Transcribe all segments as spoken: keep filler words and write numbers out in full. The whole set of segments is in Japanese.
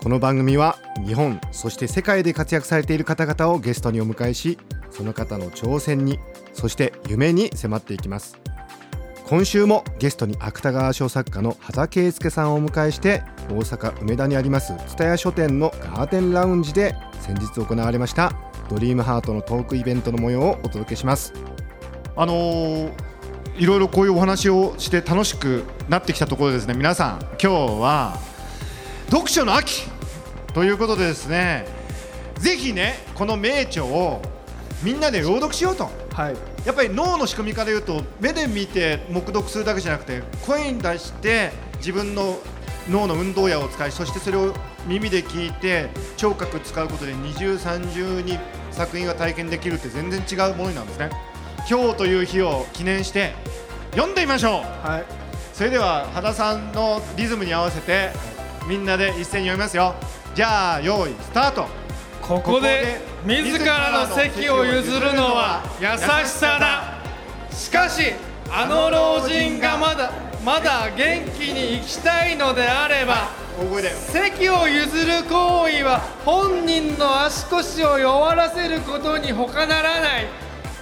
この番組は日本そして世界で活躍されている方々をゲストにお迎えし、その方の挑戦にそして夢に迫っていきます。今週もゲストに芥川賞作家の畑恵介さんをお迎えして、大阪梅田にあります蔦屋書店のガーデンラウンジで先日行われましたドリームハートのトークイベントの模様をお届けします。あのー、いろいろこういうお話をして楽しくなってきたところですね。皆さん今日は読書の秋ということでですね、ぜひねこの名著をみんなで朗読しようと、はい、やっぱり脳の仕組みから言うと、目で見て黙読するだけじゃなくて声に出して自分の脳の運動野を使い、そしてそれを耳で聞いて聴覚使うことで二重三重に作品が体験できるって、全然違うものなんですね。今日という日を記念して読んでみましょう、はい、それでは畑さんのリズムに合わせてみんなで一斉に読みますよ。じゃあ用意スタート。ここで自らの席を譲るのは優しさだ。しかしあの老人がまだまだ元気に生きたいのであれば、席を譲る行為は本人の足腰を弱らせることに他ならない。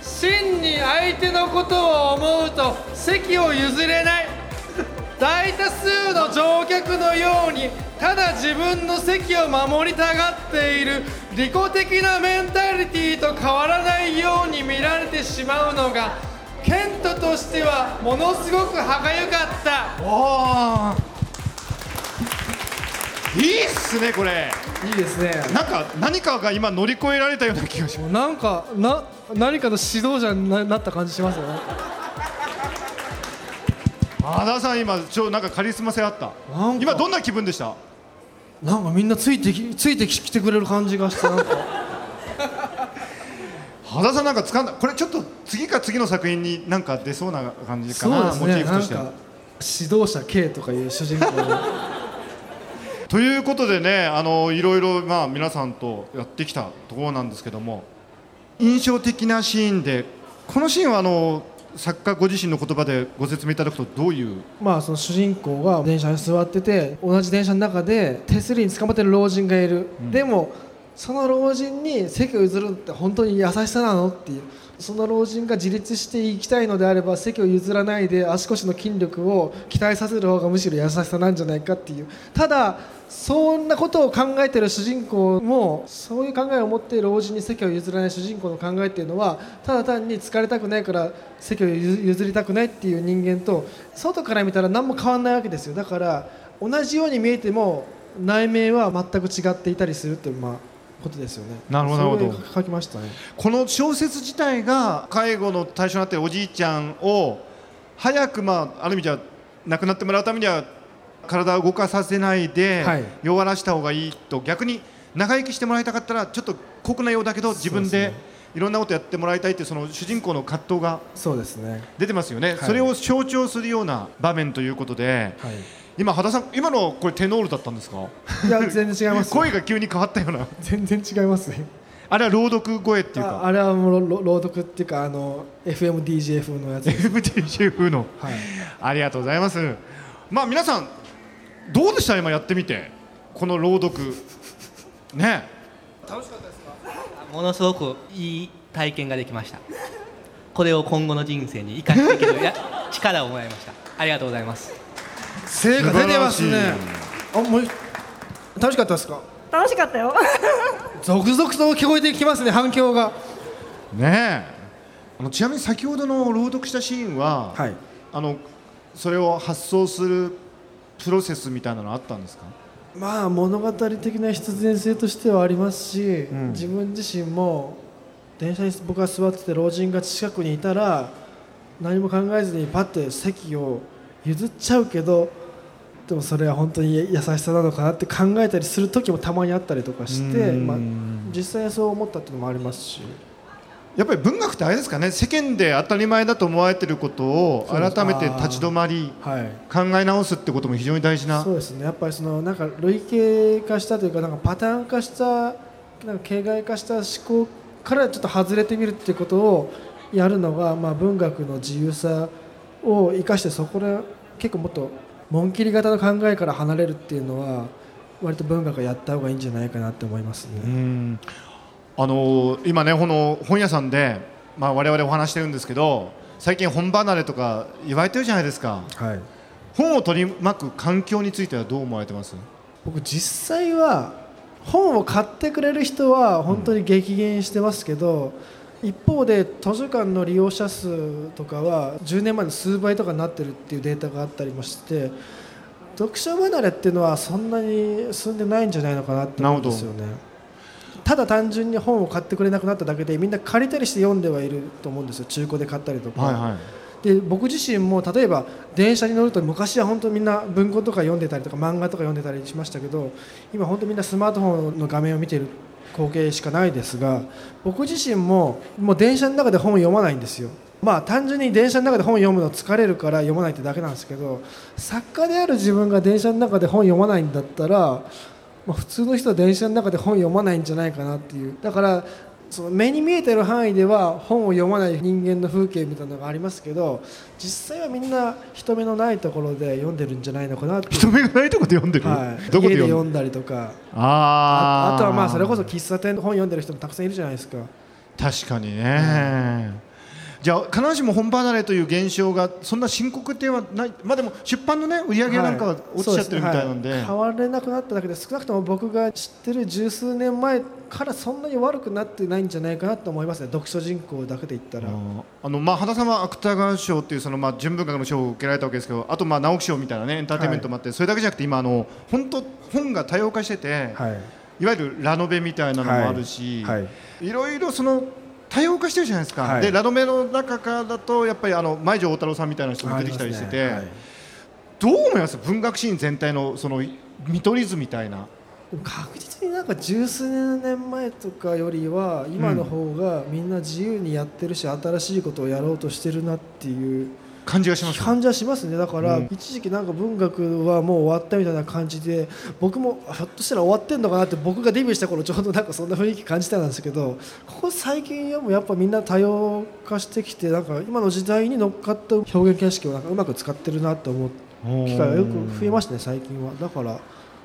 真に相手のことを思うと席を譲れない。大多数の乗客のようにただ自分の席を守りたがっている利己的なメンタリティと変わらないように見られてしまうのがケントとしてはものすごく歯がゆかった。おいいっすね、これいいですね。なんか何かが今乗り越えられたような気がします。なんかな何かの指導者に な, なった感じしますよね。畑さん今ちょなんかカリスマ性あった。今どんな気分でした？なんかみんなついて き, ついてきてくれる感じがして、なんか畑さんなんか掴んだ。これちょっと次か次の作品になんか出そうな感じかな、ね、モチーフとしてなんか指導者 K とかいう主人公ということでね、あのいろいろ、まあ、皆さんとやってきたところなんですけども、印象的なシーンで、このシーンはあの作家ご自身の言葉でご説明いただくとどういう、まあ、その主人公が電車に座ってて、同じ電車の中で手すりに捕まってる老人がいる、うん、でもその老人に席を譲るって本当に優しさなのっていう、その老人が自立していきたいのであれば席を譲らないで足腰の筋力を鍛えさせる方がむしろ優しさなんじゃないかっていう。ただそんなことを考えている主人公も、そういう考えを持っている老人に席を譲らない主人公の考えっていうのは、ただ単に疲れたくないから席を譲りたくないっていう人間と、外から見たら何も変わらないわけですよ。だから同じように見えても内面は全く違っていたりするっていう、まあことですよね。なるほどなるほど。書きましたね。この小説自体が介護の対象になっているおじいちゃんを早く、まあ、ある意味じゃ亡くなってもらうためには体を動かさせないで弱らした方がいいと、はい、逆に長生きしてもらいたかったらちょっと酷なようだけど自分でいろんなことやってもらいたいという、その主人公の葛藤が出てますよね。 そうですね、はい、それを象徴するような場面ということで、はい、今畑さん今のこれテノールだったんですか？いや全然違います、ね、声が急に変わったような。全然違いますね。あれは朗読声っていうか、あ, あれはもう朗読っていうか、あの エフエムディージェー 風のやつ。エフエムディージェー 風の、はい、ありがとうございます。まあ皆さんどうでした？今やってみてこの朗読ね、楽しかったですか？ものすごくいい体験ができました。これを今後の人生に生かしていける力をもらいました。ありがとうございます。成果出てますね。あ、もう楽しかったですか？楽しかったよ。続々と聞こえてきますね、反響がね。えあのちなみに先ほどの朗読したシーンは、はい、あのそれを発想するプロセスみたいなのあったんですか？まあ物語的な必然性としてはありますし、うん、自分自身も電車に僕が座ってて老人が近くにいたら何も考えずにパッて席を譲っちゃうけど、でもそれは本当に優しさなのかなって考えたりする時もたまにあったりとかして、まあ、実際そう思ったっていうのもありますし、やっぱり文学ってあれですかね、世間で当たり前だと思われていることを改めて立ち止まり、はい、考え直すってことも非常に大事な。そうですね、やっぱりそのなんか類型化したというか、なんかパターン化したなんか形骸化した思考からちょっと外れてみるっていうことをやるのが、まあ、文学の自由さを生かして、そこで結構もっと紋切り型の考えから離れるっていうのは割と文学はやった方がいいんじゃないかなって思いますね。うん、あのー、今ねこの本屋さんで、まあ、我々お話してるんですけど、最近本離れとか言われてるじゃないですか、はい、本を取り巻く環境についてはどう思われてます？僕実際は本を買ってくれる人は本当に激減してますけど、うん、一方で図書館の利用者数とかはじゅうねんまえの数倍とかになってるっていうデータがあったりもして、読書離れっていうのはそんなに進んでないんじゃないのかなって思うんですよね。ただ単純に本を買ってくれなくなっただけで、みんな借りたりして読んではいると思うんですよ、中古で買ったりとか、はいはい、で僕自身も例えば電車に乗ると、昔は本当にみんな文庫とか読んでたりとか漫画とか読んでたりしましたけど、今本当にみんなスマートフォンの画面を見ている光景しかないですが、僕自身ももう電車の中で本を読まないんですよ。まあ単純に電車の中で本読むの疲れるから読まないってだけなんですけど、作家である自分が電車の中で本読まないんだったら、まあ、普通の人は電車の中で本読まないんじゃないかなっていう。だからその目に見えてる範囲では本を読まない人間の風景みたいなのがありますけど、実際はみんな人目のないところで読んでるんじゃないのかなって。人目がないところで読んでる、はい、どこで読んでる？家で読んだりとか、あ あ, あとはまあそれこそ喫茶店で本読んでる人もたくさんいるじゃないですか。確かにね、うん、じゃあ必ずしも本離れという現象がそんな深刻ではない、まあ、でも出版の、ね、売り上げなんかは落ちちゃってるみたいなんで、はい、そうですね、はい、変われなくなっただけで、少なくとも僕が知ってる十数年前からそんなに悪くなってないんじゃないかなと思いますね、読書人口だけで言ったら。あの、まあ、畑様芥川賞っていうその、まあ、純文学の賞を受けられたわけですけど、あとまあ直木賞みたいな、ね、エンターテインメントもあって、はい、それだけじゃなくて今あの本当本が多様化してて、はい、いわゆるラノベみたいなのもあるし、はいはい、いろいろその多様化してるじゃないですか、はい、でラノベの中からだとやっぱりあの前城大太郎さんみたいな人も出てきたりしてて、ね、はい、どう思います？文学シーン全体のその見取り図みたいな。確実になんか十数年前とかよりは今の方がみんな自由にやってるし、うん、新しいことをやろうとしてるなっていう感じがします、ね、感じはしますね。だから、うん、一時期なんか文学はもう終わったみたいな感じで、僕もひょっとしたら終わってんのかなって、僕がデビューした頃ちょうどなんかそんな雰囲気感じたんですけど、ここ最近はもうやっぱみんな多様化してきて、なんか今の時代に乗っかった表現形式をなんかうまく使ってるなと思う機会がよく増えましたね最近は。だから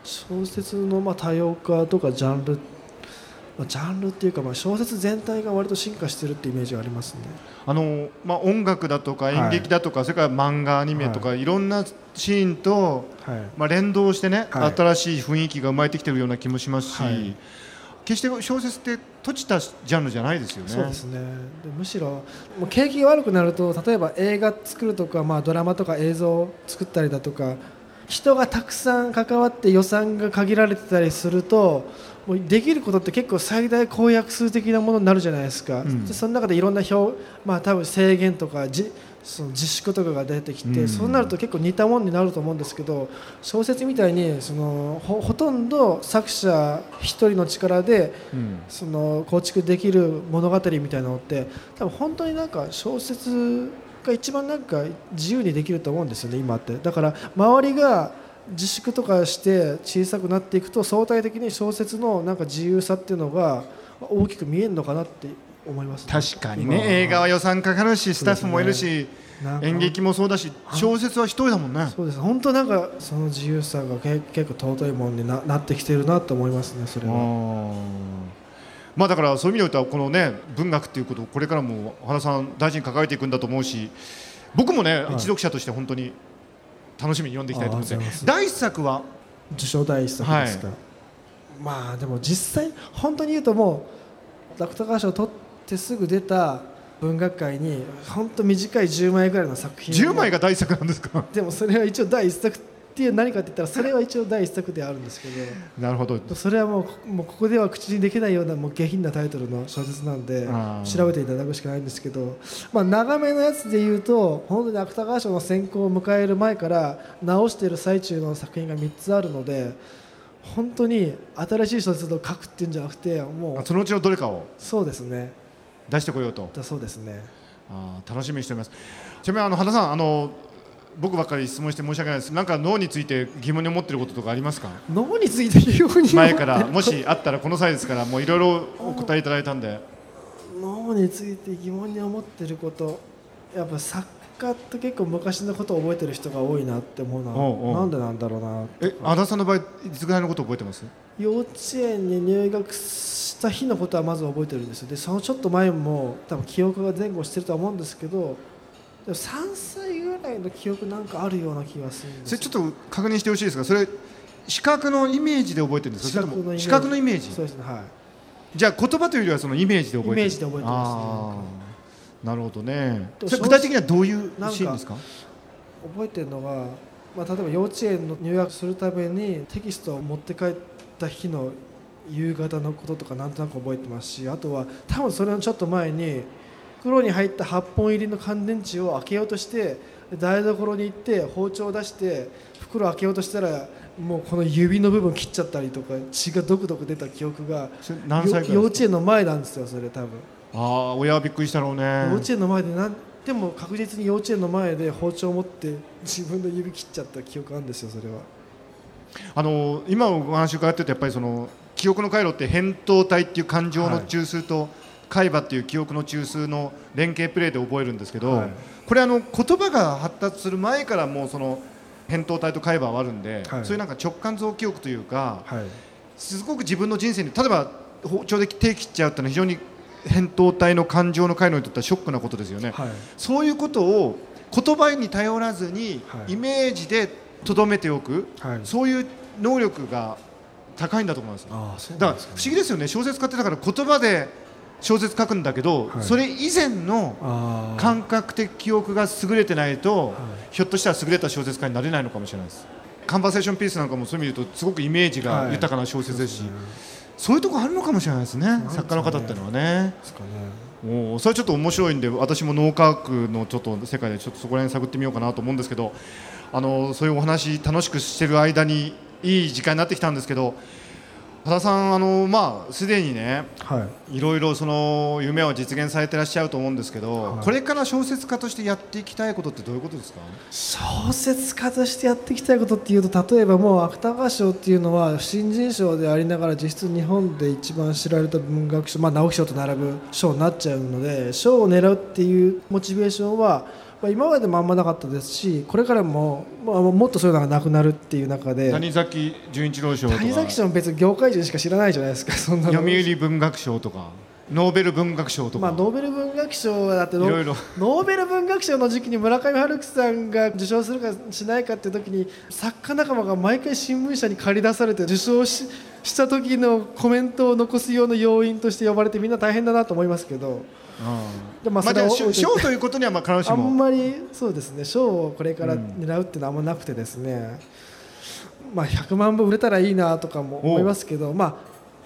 小説のまあ多様化とかジャンル、ジャンルっていうか、まあ小説全体が割と進化してるってイメージがありますね。あの、まあ、音楽だとか演劇だとか、はい、それから漫画アニメとか、はい、いろんなシーンと、はい、まあ、連動してね、はい、新しい雰囲気が生まれてきてるような気もしますし、はい、決して小説って閉じたジャンルじゃないですよね。そうですね。でむしろもう景気が悪くなると、例えば映画作るとか、まあ、ドラマとか映像を作ったりだとか、人がたくさん関わって予算が限られてたりすると、もうできることって結構最大公約数的なものになるじゃないですか、うん、でその中でいろんな表、まあ、多分制限とかじその自粛とかが出てきて、うん、そうなると結構似たものになると思うんですけど、小説みたいにその ほ, ほとんど作者一人の力で、うん、その構築できる物語みたいなのって、多分本当になんか小説が一番なんか自由にできると思うんですよね今って。だから周りが自粛とかして小さくなっていくと、相対的に小説のなんか自由さっていうのが大きく見えるのかなって思います、ね、確かにね、映画は予算かかるし、スタッフもいるし、ね、演劇もそうだし、小説は一人だもんね。そうです。本当なんかその自由さがけ結構尊いものに な, なってきてるなと思いますね、それは。あ、まあ、だからそういう意味で言うとこの、ね、文学ということをこれからも原さん大事に抱えていくんだと思うし、僕も、ね、はい、一読者として本当に楽しみに読んでいきたいと思います。第一作は受賞第一作ですか、はい、まあでも実際本当に言うと、もう芥川賞を取ってすぐ出た文学界に本当短いじゅうまいぐらいの作品、じゅうまいが第一作なんですか。でもそれは一応第一作っていう何かって言ったらそれは一応第一作であるんですけどなるほどそれはもう、もうここでは口にできないようなもう下品なタイトルの小説なんで調べていただくしかないんですけど、まあ、長めのやつで言うと本当に芥川賞の選考を迎える前から直している最中の作品がみっつあるので本当に新しい小説を書くっていうんじゃなくてもうそのうちのどれかをそうですね出してこようとだそうですねあ楽しみにしております。ちなみにあの原さんあの僕ばっかり質問して申し訳ないです。なんか脳について疑問に思っていることとかありますか？脳について疑問に思って前からもしあったらこの際ですからもういろいろお答えいただいたんで脳について疑問に思っていることやっぱ作家って結構昔のことを覚えてる人が多いなって思うなおうおうなんでなんだろうなえ、安田さんの場合いつぐらいのこと覚えてます？幼稚園に入学した日のことはまず覚えてるんですよ。でそのちょっと前も多分記憶が前後してるとは思うんですけどでもさんさいぐらいの記憶なんかあるような気がするんです。それちょっと確認してほしいですがそれ視覚のイメージで覚えてるんですか？視覚のイメージ。そうですね、はい、じゃあ言葉というよりはそのイメージで覚えてる。イメージで覚えてますね。あなるほどね。それ具体的にはどういうシーンですか？覚えてるのが、まあ、例えば幼稚園の入学するためにテキストを持って帰った日の夕方のこととかなんとなく覚えてますしあとは多分それのちょっと前に袋に入ったはっぽん入りの乾電池を開けようとして台所に行って包丁を出して袋を開けようとしたらもうこの指の部分切っちゃったりとか血がドクドク出た記憶が何歳幼稚園の前なんですよ。それ多分ああ親はびっくりしたろうね。幼稚園の前でなんでも確実に幼稚園の前で包丁を持って自分の指切っちゃった記憶があるんですよ。それはあの今お話伺っててやっぱりその記憶の回路って扁桃体っていう感情の中枢と、はい海馬っていう記憶の中枢の連携プレーで覚えるんですけど、はい、これあの言葉が発達する前からもうその扁桃体と海馬はあるんで、はい、そういうなんか直感臓記憶というか、はい、すごく自分の人生に例えば包丁で手切っちゃうっていうのは非常に扁桃体の感情の回路にとってはショックなことですよね、はい、そういうことを言葉に頼らずにイメージでとどめておく、はい、そういう能力が高いんだと思います。ああ、そうなんですかね。だから不思議ですよね。小説家ってだから言葉で小説書くんだけど、はい、それ以前の感覚的記憶が優れてないと、はい、ひょっとしたら優れた小説家になれないのかもしれないです。カンバセーションピースなんかもそういう意味で言うとすごくイメージが豊かな小説ですし、はい、そういうとこあるのかもしれないですね、はい、作家の方っていうのはね。おそれちょっと面白いんで私も脳科学のちょっと世界でちょっとそこら辺探ってみようかなと思うんですけどあのそういうお話楽しくしてる間にいい時間になってきたんですけど原さんあの、まあ、すでにね、はい、いろいろその夢を実現されてらっしゃると思うんですけど、はい、これから小説家としてやっていきたいことってどういうことですか？小説家としてやっていきたいことっていうと例えばもう芥川賞っていうのは新人賞でありながら実質日本で一番知られた文学賞、まあ、直木賞と並ぶ賞になっちゃうので賞を狙うっていうモチベーションは今までもあんまなかったですしこれからも、まあ、もっとそういうのがなくなるっていう中で谷崎潤一郎賞とか谷崎賞も別に業界人しか知らないじゃないですか。そんな読売文学賞とかノーベル文学賞とか、まあ、ノーベル文学賞はだっていろいろノーベル文学賞の時期に村上春樹さんが受賞するかしないかっていう時に作家仲間が毎回新聞社に駆り出されて受賞 し, した時のコメントを残すような要因として呼ばれてみんな大変だなと思いますけどうん、まあ賞ということにはまあ必ずしもあんまりそうですね賞をこれから狙うっていうのはあんまなくてですね、うんまあ、ひゃくまんぶ売れたらいいなとかも思いますけど、まあ、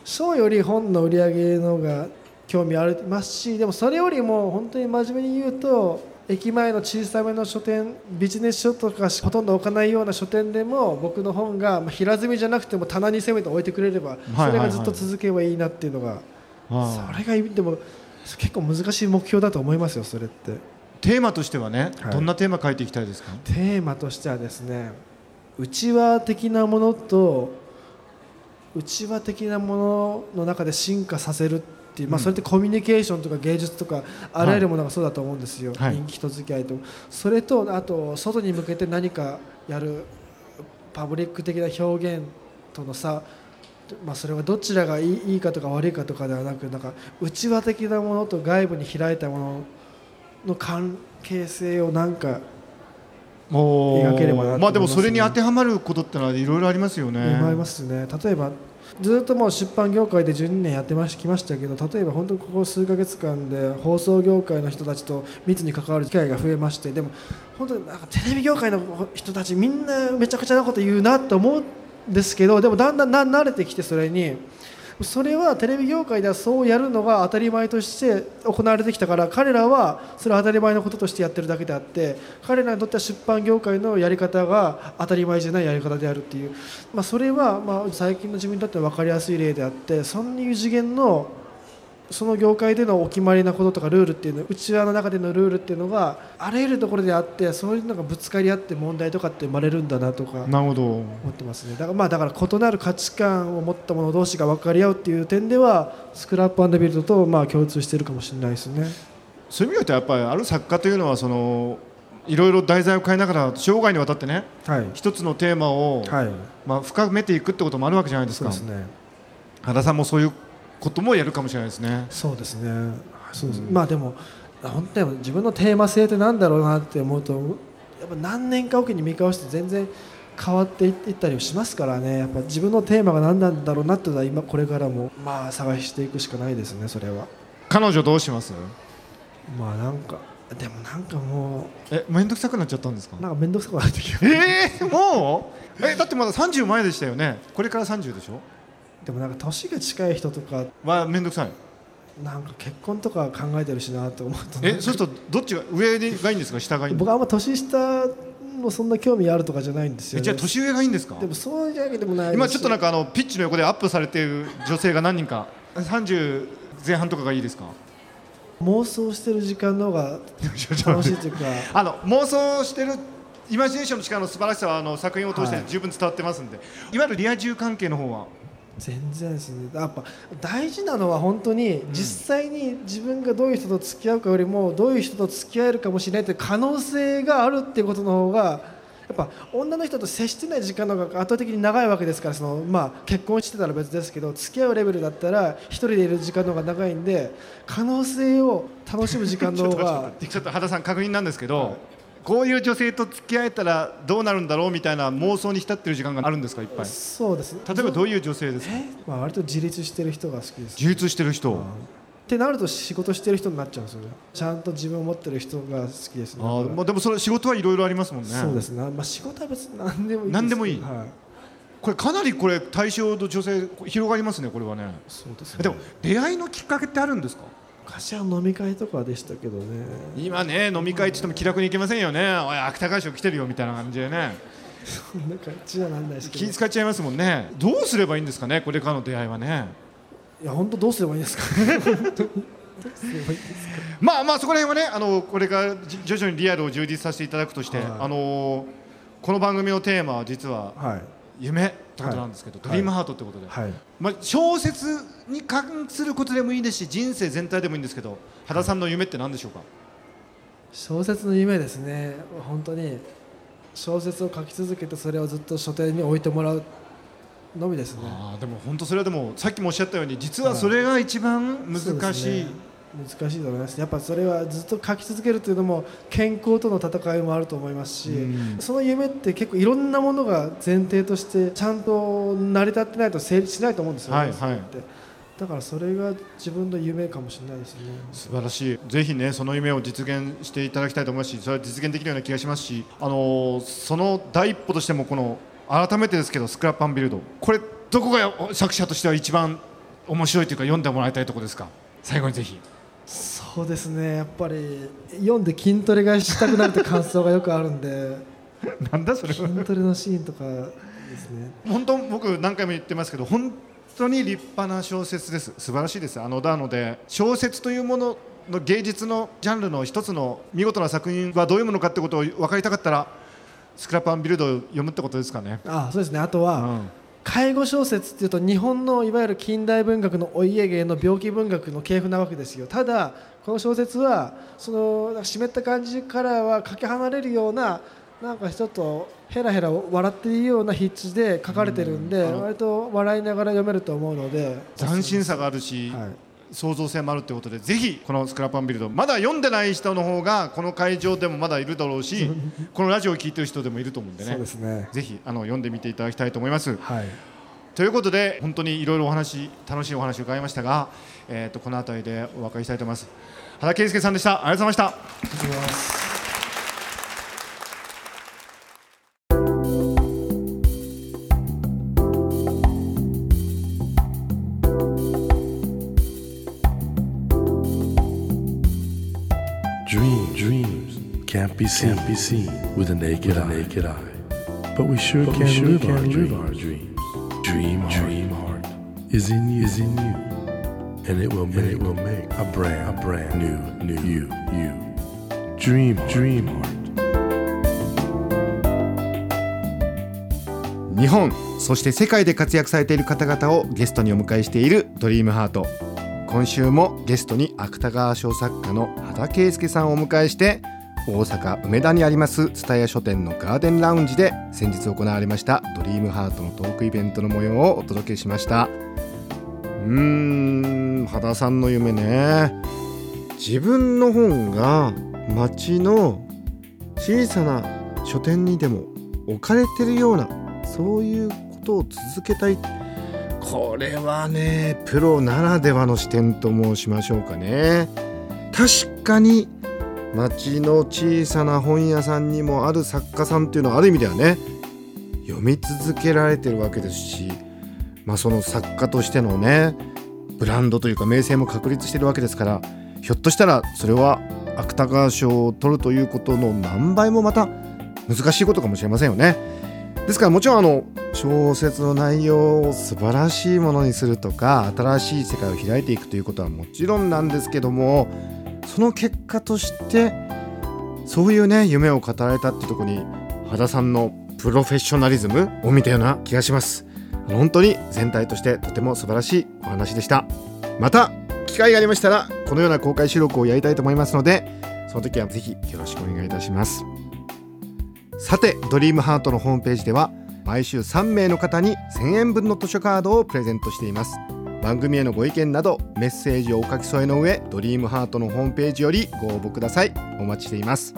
賞より本の売り上げの方が興味ありますしでもそれよりも本当に真面目に言うと駅前の小さめの書店ビジネス書とかほとんど置かないような書店でも僕の本が平積みじゃなくても棚にせめて置いてくれればそれがずっと続けばいいなっていうのが、はいはいはい、それがでも結構難しい目標だと思いますよ。それってテーマとしてはね、はい、どんなテーマ書いていきたいですか？テーマとしてはですね内輪的なものと内輪的なものの中で進化させるっていう、うんまあ、それってコミュニケーションとか芸術とかあらゆるものがそうだと思うんですよ、はい、人気と付き合いとそれとあと外に向けて何かやるパブリック的な表現との差まあ、それはどちらがいいかとか悪いかとかではなくなんか内輪的なものと外部に開いたものの関係性をなんか描ければなと思いますね。まあ、でもそれに当てはまることってのはいろいろありますよね。ありますね。例えばずっともう出版業界でじゅうにねんやってきましたけど、例えば本当ここ数ヶ月間で放送業界の人たちと密に関わる機会が増えまして、でも本当になんかテレビ業界の人たちみんなめちゃくちゃなこと言うなと思うんですけど、でもだんだん慣れてきて、それにそれはテレビ業界ではそうやるのが当たり前として行われてきたから、彼らはそれは当たり前のこととしてやってるだけであって、彼らにとっては出版業界のやり方が当たり前じゃないやり方であるっていう、まあ、それはまあ最近の自分にとっては分かりやすい例であって、そういう次元のその業界でのお決まりなこととかルールっていうの、内輪の中でのルールっていうのがあらゆるところであって、そういうのがぶつかり合って問題とかって生まれるんだなとか思ってますね。だからまあだから異なる価値観を持った者同士が分かり合うっていう点ではスクラップ&ビルドとまあ共通してるかもしれないですね。そういう意味ではやっぱりある作家というのはそのいろいろ題材を変えながら生涯にわたってね、はい、一つのテーマをまあ深めていくってこともあるわけじゃないですか。そうですね。原さんもそういうこともやるかもしれないですね。そうですね。そうです。まあでも本当に自分のテーマ性ってなんだろうなって思うと、やっぱ何年かおきに見返して全然変わっていったりしますからね。やっぱ自分のテーマが何なんだろうなっていうのは今これからもまあ探していくしかないですね。それは。彼女どうします？まあなんかでもなんかもうえ面倒くさくなっちゃったんですか？なんか面倒くさくなってきて。えー、もう？えだってまださんじゅうまえでしたよね。これからさんじゅうでしょ？でもなんか年が近い人とかはめんどくさい。なんか結婚とか考えてるしなと思うと、えそうするとどっちが上がいいんですか下がいいんですか？僕はあんま年下もそんな興味あるとかじゃないんですよね。じゃあ年上がいいんですか？でもそういうわけでもない。今ちょっとなんかあのピッチの横でアップされている女性が何人かさんじゅうぜんはんとかがいいですか？妄想してる時間の方が楽しいというかあの妄想してるイマジネーションの力の素晴らしさはあの作品を通して十分伝わってますんで、はい、いわゆるリア充関係の方は全然ですね。やっぱ大事なのは本当に実際に自分がどういう人と付き合うかよりもどういう人と付き合えるかもしれないという可能性があるっていうことの方が、やっぱ女の人と接してない時間の方が圧倒的に長いわけですから、そのまあ結婚してたら別ですけど付き合うレベルだったら一人でいる時間の方が長いんで、可能性を楽しむ時間の方がちょっと、ちょっと羽田さん確認なんですけど、はい、こういう女性と付き合えたらどうなるんだろうみたいな妄想に浸ってる時間があるんですか？いっぱい。そうです。例えばどういう女性ですか？まあ、割と自立してる人が好きです、ね、自立してる人、うん、ってなると仕事してる人になっちゃうんですよね。ちゃんと自分を持ってる人が好きですね。あ、まあ、でもそれ仕事はいろいろありますもんね。そうですね、まあ、仕事は別に何でもいいです。何でもいい、はい、これかなりこれ対象の女性広がりますねこれはね。そうですね。でも出会いのきっかけってあるんですか？昔は飲み会とかでしたけどね。今ね飲み会って言っても気楽に行けませんよね。おい芥川賞来てるよみたいな感じでねそんな感じはなんないですけど、気使っちゃいますもんね。どうすればいいんですかねこれからの出会いはね。いや本当どうすればいいんですかねまあまあそこら辺はねあのこれから徐々にリアルを充実させていただくとして、はい、あのこの番組のテーマは実は、はい夢ってことなんですけど、はい、ドリームハートってことで、はいまあ、小説に関することでもいいですし人生全体でもいいんですけど、羽田さんの夢って何でしょうか？小説の夢ですね。本当に小説を書き続けてそれをずっと書店に置いてもらうのみですね。あでも本当それはでもさっきもおっしゃったように実はそれが一番難しい、はい難しいと思います。やっぱりそれはずっと書き続けるというのも健康との戦いもあると思いますし、うん、その夢って結構いろんなものが前提としてちゃんと成り立ってないと成立しないと思うんですよね、はいはい、だからそれが自分の夢かもしれないですね。素晴らしい。ぜひねその夢を実現していただきたいと思いますし、それは実現できるような気がしますし、あのー、その第一歩としてもこの改めてですけどスクラップ&ビルド、これどこが作者としては一番面白いというか読んでもらいたいところですか？最後にぜひ。そうですね、やっぱり読んで筋トレがしたくなるって感想がよくあるんでなんだそれは。筋トレのシーンとかですね。本当僕何回も言ってますけど本当に立派な小説です。素晴らしいです。あのなので小説というものの芸術のジャンルの一つの見事な作品はどういうものかってことを分かりたかったらスクラップ&ビルドを読むってことですかね。ああそうですね。あとは、うん介護小説っていうと日本のいわゆる近代文学のお家芸の病気文学の系譜なわけですよ。ただこの小説はその湿った感じからはかけ離れるようななんかちょっとヘラヘラ笑っているような筆致で書かれてるんで割と笑いながら読めると思うので斬新さがあるし、はい、創造性もあるということでぜひこのスクラップ&ビルドまだ読んでない人の方がこの会場でもまだいるだろうしこのラジオを聞いてる人でもいると思うんでね。そうですね。ぜひあの読んでみていただきたいと思います。はい、ということで本当にいろいろお話、楽しいお話を伺いましたが、えー、とこの辺りでお別れしたいと思います。原圭介さんでした。ありがとうございました。Can't be seen, can't be seen with a naked, with a naked eye. eye. But we sure but can, we sure live, can our live our dreams. Dream, dream heart, heart is in you, is in you, and it will, make, it will make a brand, a brand new, new you, you. Dream, dream heart. 日本、そして世界で活躍されている方々をゲストにお迎えしているドリームハート。今週もゲストに芥川賞作家の原圭介さんをお迎えして。大阪梅田にあります蔦屋書店のガーデンラウンジで先日行われましたドリームハートのトークイベントの模様をお届けしました。うーん、原さんの夢ね。自分の本が街の小さな書店にでも置かれてるような、そういうことを続けたい。これはね、プロならではの視点と申しましょうかね。確かに町の小さな本屋さんにもある作家さんっていうのはある意味ではね、読み続けられてるわけですし、まあ、その作家としてのね、ブランドというか名声も確立してるわけですから、ひょっとしたらそれは芥川賞を取るということの何倍もまた難しいことかもしれませんよね。ですからもちろんあの小説の内容を素晴らしいものにするとか、新しい世界を開いていくということはもちろんなんですけども、その結果としてそういうね、夢を語られたってとこに原さんのプロフェッショナリズムを見たような気がします。本当に全体としてとても素晴らしいお話でした。また機会がありましたらこのような公開収録をやりたいと思いますので、その時はぜひよろしくお願いいたします。さて、ドリームハートのホームページでは毎週さんめいの方にせんえんぶんの図書カードをプレゼントしています。番組へのご意見などメッセージをお書き添えの上、ドリームハートのホームページよりご応募ください。お待ちしています。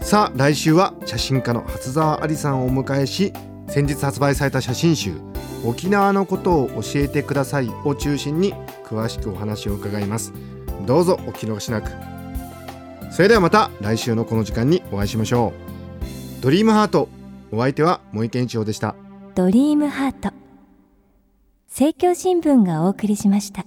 さあ、来週は写真家の初澤有さんをお迎えし、先日発売された写真集沖縄のことを教えてくださいを中心に詳しくお話を伺います。どうぞお気逃しなく。それではまた来週のこの時間にお会いしましょう。ドリームハート、お相手は森健一郎でした。ドリームハート、政教新聞がお送りしました。